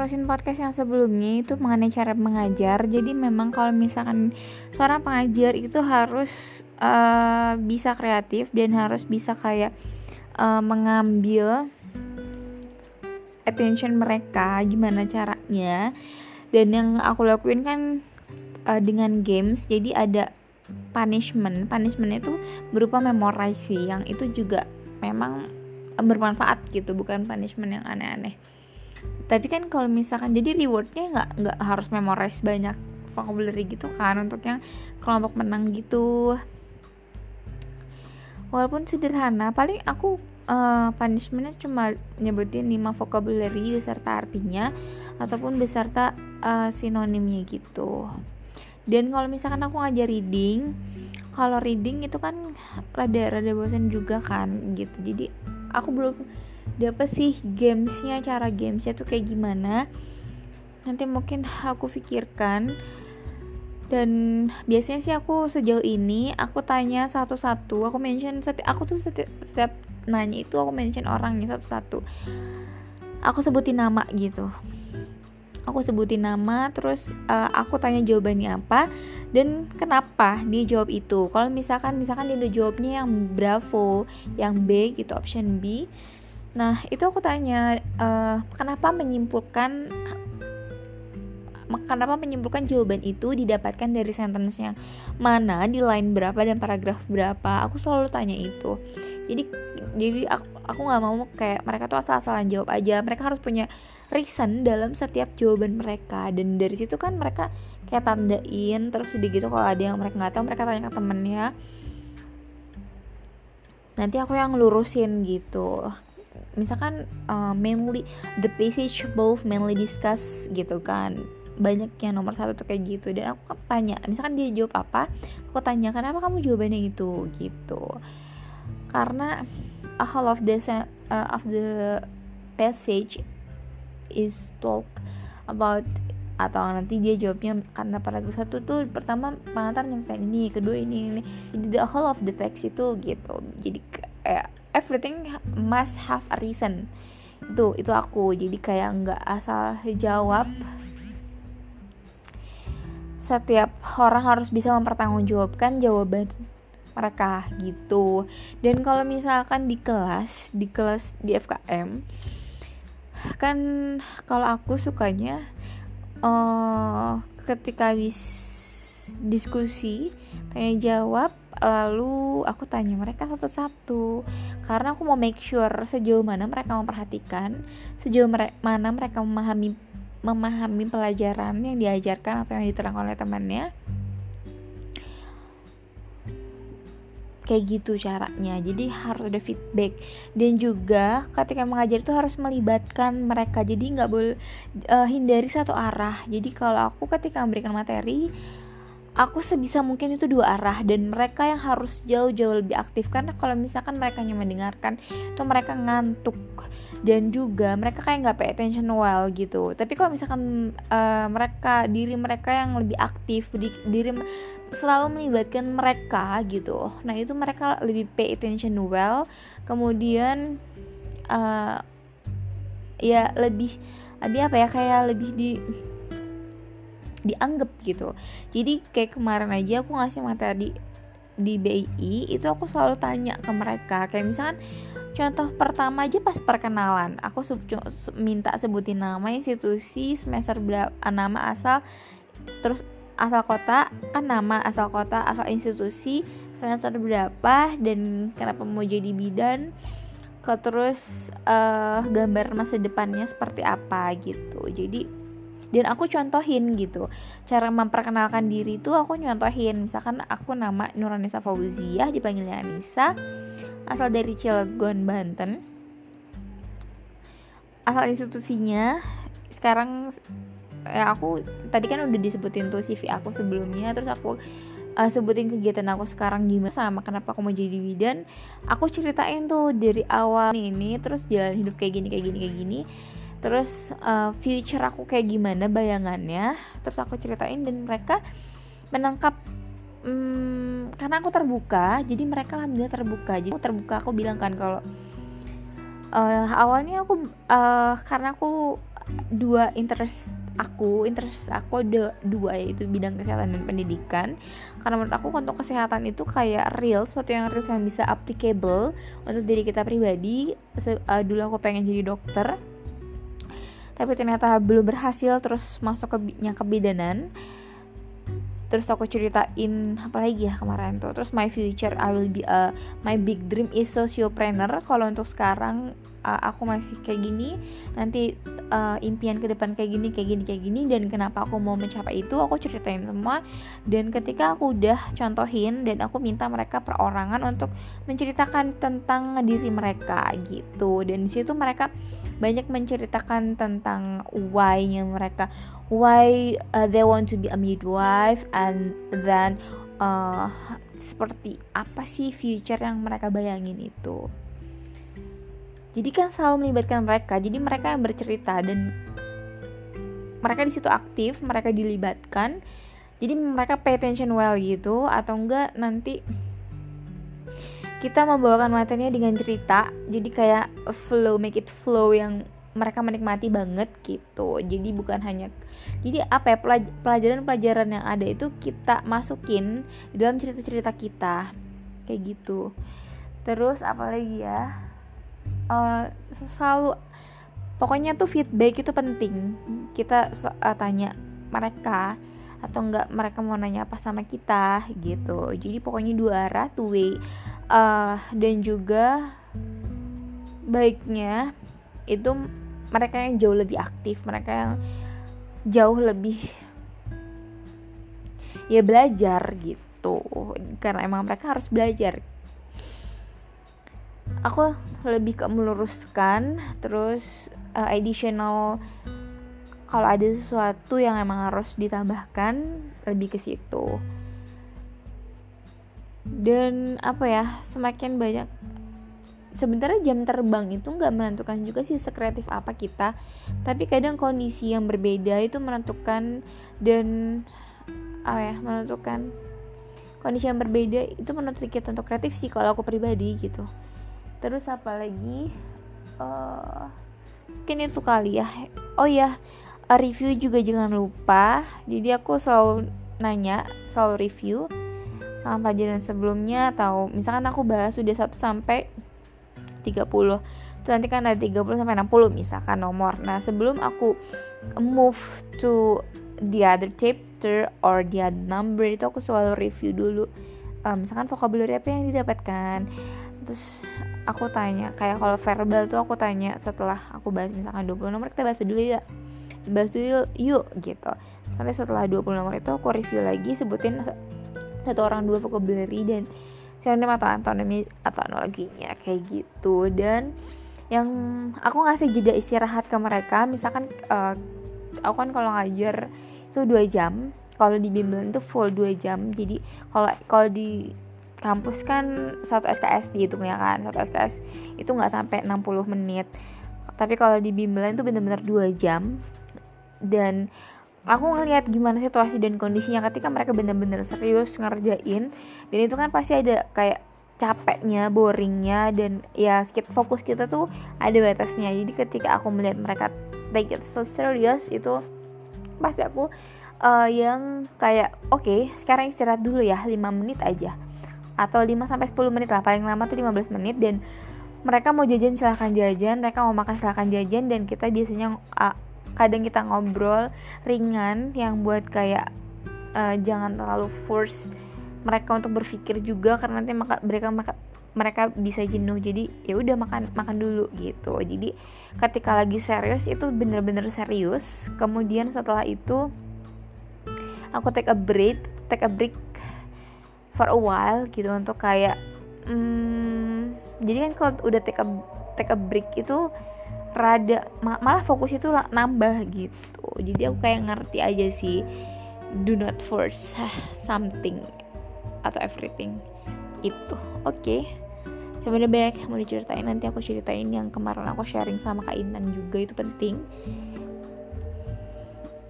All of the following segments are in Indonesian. nerusin podcast yang sebelumnya itu mengenai cara mengajar. Jadi memang kalau misalkan seorang pengajar itu harus bisa kreatif dan harus bisa kayak mengambil attention mereka, gimana caranya. Dan yang aku lakuin kan dengan games, jadi ada punishment itu berupa memorasi, yang itu juga memang bermanfaat gitu, bukan punishment yang aneh-aneh. Tapi kan kalau misalkan jadi rewardnya nggak harus memorize banyak vocabulary gitu kan, untuk yang kelompok menang gitu. Walaupun sederhana, paling aku punishmentnya cuma nyebutin 5 vocabulary beserta artinya ataupun beserta sinonimnya gitu. Dan kalau misalkan aku ngajar reading, kalau reading itu kan rada bosan juga kan gitu. Jadi aku belum dapat sih gamesnya, cara gamesnya tuh kayak gimana. Nanti mungkin aku pikirkan. Dan biasanya sih aku sejauh ini aku tanya satu-satu. Aku mention setiap nanya itu aku mention orangnya satu-satu. Aku sebutin nama gitu. Aku sebutin nama, terus aku tanya jawabannya apa dan kenapa dia jawab itu. Kalau misalkan dia udah jawabnya yang bravo, yang B gitu, option B. Nah itu aku tanya kenapa menyimpulkan jawaban itu didapatkan dari sentence yang mana, di line berapa dan paragraf berapa. Aku selalu tanya itu. Jadi aku nggak mau kayak mereka tuh asal-asalan jawab aja. Mereka harus punya reason dalam setiap jawaban mereka, dan dari situ kan mereka kayak tandain. Terus udah gitu kalau ada yang mereka nggak tahu, mereka tanya ke temennya, nanti aku yang lurusin gitu. Misalkan mainly the passage both mainly discuss gitu kan, banyak yang nomor 1 tuh kayak gitu. Dan aku tanya, misalkan dia jawab apa, aku tanya kenapa kamu jawabannya itu gitu. Karena all of the passage is talk about, atau nanti dia jawabnya karena paragraf 1 tuh pertama pengantar nyampein ini, kedua ini. Jadi the whole of the text itu gitu. Jadi everything must have a reason. Itu aku. Jadi kayak nggak asal jawab. Setiap orang harus bisa mempertanggungjawabkan jawaban mereka gitu. Dan kalau misalkan di kelas di FKM kan, kalau aku sukanya ketika diskusi tanya jawab, lalu aku tanya mereka satu-satu, karena aku mau make sure sejauh mana mereka memperhatikan, sejauh mana mereka memahami pelajaran yang diajarkan atau yang diterangkan oleh temannya. Kayak gitu caranya. Jadi harus ada feedback. Dan juga ketika mengajar itu harus melibatkan mereka. Jadi nggak boleh hindari satu arah. Jadi kalau aku ketika memberikan materi, aku sebisa mungkin itu dua arah, dan mereka yang harus jauh-jauh lebih aktif. Karena kalau misalkan mereka hanya mendengarkan, itu mereka ngantuk, dan juga mereka kayak gak pay attention well gitu. Tapi kalau misalkan diri mereka yang lebih aktif, diri selalu melibatkan mereka gitu, nah itu mereka lebih pay attention well. Kemudian ya lebih apa ya, kayak lebih dianggap gitu. Jadi kayak kemarin aja aku ngasih materi di BI, itu aku selalu tanya ke mereka. Kayak misalkan contoh pertama aja pas perkenalan, aku minta sebutin nama, institusi, semester berapa, nama asal, terus asal kota kan, nama asal kota, asal institusi, semester berapa, dan kenapa mau jadi bidan. Terus gambar masa depannya seperti apa gitu. Jadi dan aku contohin gitu. Cara memperkenalkan diri itu aku contohin. Misalkan aku nama Nur Anissa Fauziah, dipanggilnya Anissa, asal dari Cilegon, Banten. Asal institusinya sekarang ya, aku tadi kan udah disebutin tuh CV aku sebelumnya. Terus aku sebutin kegiatan aku sekarang gimana, sama kenapa aku mau jadi bidan. Aku ceritain tuh dari awal ini, terus jalan hidup kayak gini. Terus future aku kayak gimana bayangannya. Terus aku ceritain, dan mereka menangkap. Karena aku terbuka, jadi mereka alhamdulillah terbuka. Jadi aku terbuka, aku bilang kan kalau awalnya aku karena aku dua interest aku ada dua, yaitu bidang kesehatan dan pendidikan, karena menurut aku konten kesehatan itu kayak real, sesuatu yang real yang bisa applicable untuk diri kita pribadi. Dulu aku pengen jadi dokter tapi ternyata belum berhasil, terus masuk ke kebidanan. Terus aku ceritain apalagi ya kemarin tuh. Terus my future I will be my big dream is sociopreneur. Kalau untuk sekarang aku masih kayak gini. Nanti impian ke depan kayak gini. Dan kenapa aku mau mencapai itu, aku ceritain semua. Dan ketika aku udah contohin, dan aku minta mereka perorangan untuk menceritakan tentang diri mereka gitu. Dan di situ mereka banyak menceritakan tentang why-nya mereka. Why they want to be a midwife, and then seperti apa sih future yang mereka bayangin itu. Jadi kan selalu melibatkan mereka, jadi mereka yang bercerita dan mereka di situ aktif, mereka dilibatkan. Jadi mereka pay attention well gitu, atau enggak nanti kita membawakan materinya dengan cerita. Jadi kayak flow, make it flow yang mereka menikmati banget gitu. Jadi bukan hanya, jadi apa ya, pelajaran-pelajaran yang ada itu kita masukin dalam cerita-cerita kita kayak gitu. Terus apalagi ya, selalu pokoknya tuh feedback itu penting. Kita tanya mereka, atau enggak mereka mau nanya apa sama kita gitu. Jadi pokoknya dua arah, two way. Dan juga baiknya itu mereka yang jauh lebih aktif, mereka yang jauh lebih ya belajar gitu, karena emang mereka harus belajar. Aku lebih ke meluruskan, terus additional kalau ada sesuatu yang emang harus ditambahkan, lebih ke situ. Dan apa ya, semakin banyak sebenarnya jam terbang itu nggak menentukan juga sih sekreatif apa kita, tapi kadang kondisi yang berbeda itu menentukan. Dan menentukan kondisi yang berbeda itu menuntut kita untuk kreatif sih kalau aku pribadi gitu. Terus apalagi mungkin itu kali ya. Oh ya, review juga jangan lupa. Jadi aku selalu nanya, selalu review sama pelajaran sebelumnya, atau misalkan aku bahas udah 1 sampai 30. Terus nanti kan ada 30 sampai 60 misalkan nomor. Nah, sebelum aku move to the other chapter or the other number, itu aku selalu review dulu misalkan vocabulary apa yang didapatkan. Terus aku tanya, kayak kalau verbal tuh aku tanya setelah aku bahas misalkan 20 nomor, kita bahas dulu ya. Bahas dulu yuk gitu. Nanti setelah 20 nomor itu aku review lagi, sebutin satu orang dua vocabulary dan sinonim atau antonimi atau analoginya kayak gitu. Dan yang aku ngasih jeda istirahat ke mereka, misalkan aku kan kalau ngajar itu 2 jam, kalau di bimbel itu full 2 jam. Jadi kalau di kampus kan 1 SKS dihitungnya kan, 1 SKS itu nggak sampai 60 menit, tapi kalau di bimbel itu benar-benar 2 jam. Dan aku ngelihat gimana situasi dan kondisinya ketika mereka benar-benar serius ngerjain. Dan itu kan pasti ada kayak capeknya, boringnya, dan ya fokus kita tuh ada batasnya. Jadi ketika aku melihat mereka take it so serious, itu pasti aku yang kayak oke, sekarang istirahat dulu ya 5 menit aja, atau 5-10 menit lah, paling lama tuh 15 menit. Dan mereka mau jajan silahkan jajan, mereka mau makan silahkan jajan. Dan kita biasanya kadang kita ngobrol ringan yang buat kayak jangan terlalu force mereka untuk berpikir juga, karena nanti mereka bisa jenuh. Jadi ya udah makan dulu gitu. Jadi ketika lagi serius itu bener-bener serius. Kemudian setelah itu aku take a break for a while gitu, untuk kayak jadi kan kalau udah take a break itu rada malah fokus itu nambah gitu. Jadi aku kayak ngerti aja sih, do not force something atau everything itu. Oke. Sebenarnya banyak yang mau diceritain, nanti aku ceritain yang kemarin aku sharing sama Kak Intan juga, itu penting.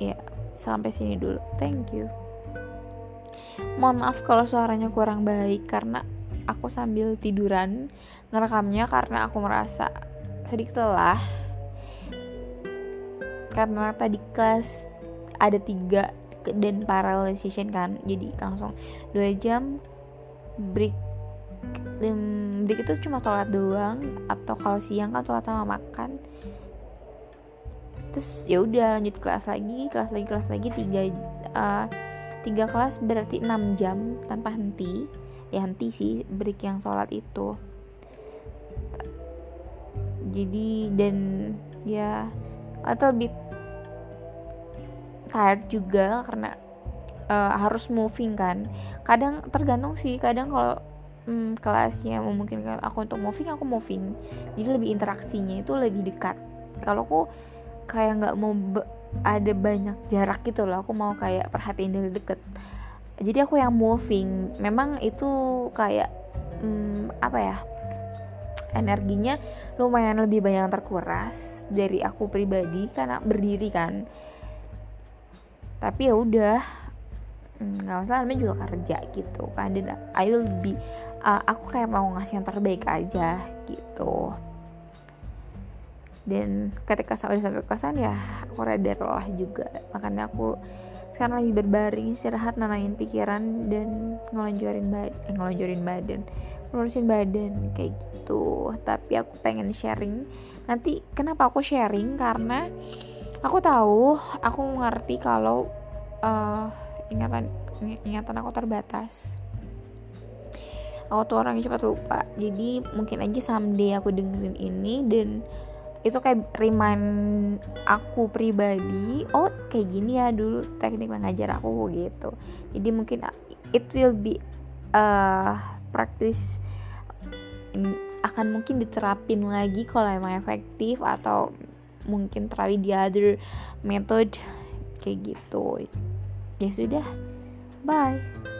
Ya, sampai sini dulu. Thank you. Mohon maaf kalau suaranya kurang baik karena aku sambil tiduran ngerekamnya, karena aku merasa sedikit lelah karena tadi kelas ada 3 dan parallel session kan, jadi langsung 2 jam break itu cuma sholat doang, atau kalau siang kan sholat sama makan. Terus ya udah lanjut kelas lagi 3 kelas berarti 6 jam tanpa henti. Ya henti sih break yang sholat itu. Jadi dan ya atau bit tired juga karena harus moving kan. Kadang tergantung sih, kadang kalau kelasnya memungkinkan aku untuk moving, aku moving. Jadi lebih interaksinya itu lebih dekat. Kalau aku kayak nggak mau ada banyak jarak gitu loh, aku mau kayak perhatiin dari deket. Jadi aku yang moving. Memang itu kayak energinya lumayan lebih banyak terkuras dari aku pribadi karena berdiri kan. Tapi ya udah nggak masalah, namanya juga kerja gitu kan. Dan aku kayak mau ngasih yang terbaik aja gitu. Dan ketika udah sampai kosan ya aku rada lelah juga, makanya aku sekarang lagi berbaring istirahat, nenangin pikiran dan ngelonjorin badan, ngurusin badan kayak gitu. Tapi aku pengen sharing. Nanti kenapa aku sharing, karena aku ngerti kalau ingatan aku terbatas. Aku tuh orangnya cepat lupa, jadi mungkin aja someday aku dengerin ini dan itu kayak remind aku pribadi, oh kayak gini ya dulu teknik mengajar aku gitu. Jadi mungkin it will be practice, akan mungkin diterapin lagi kalau emang efektif, atau mungkin try the other method kayak gitu. Ya sudah, bye.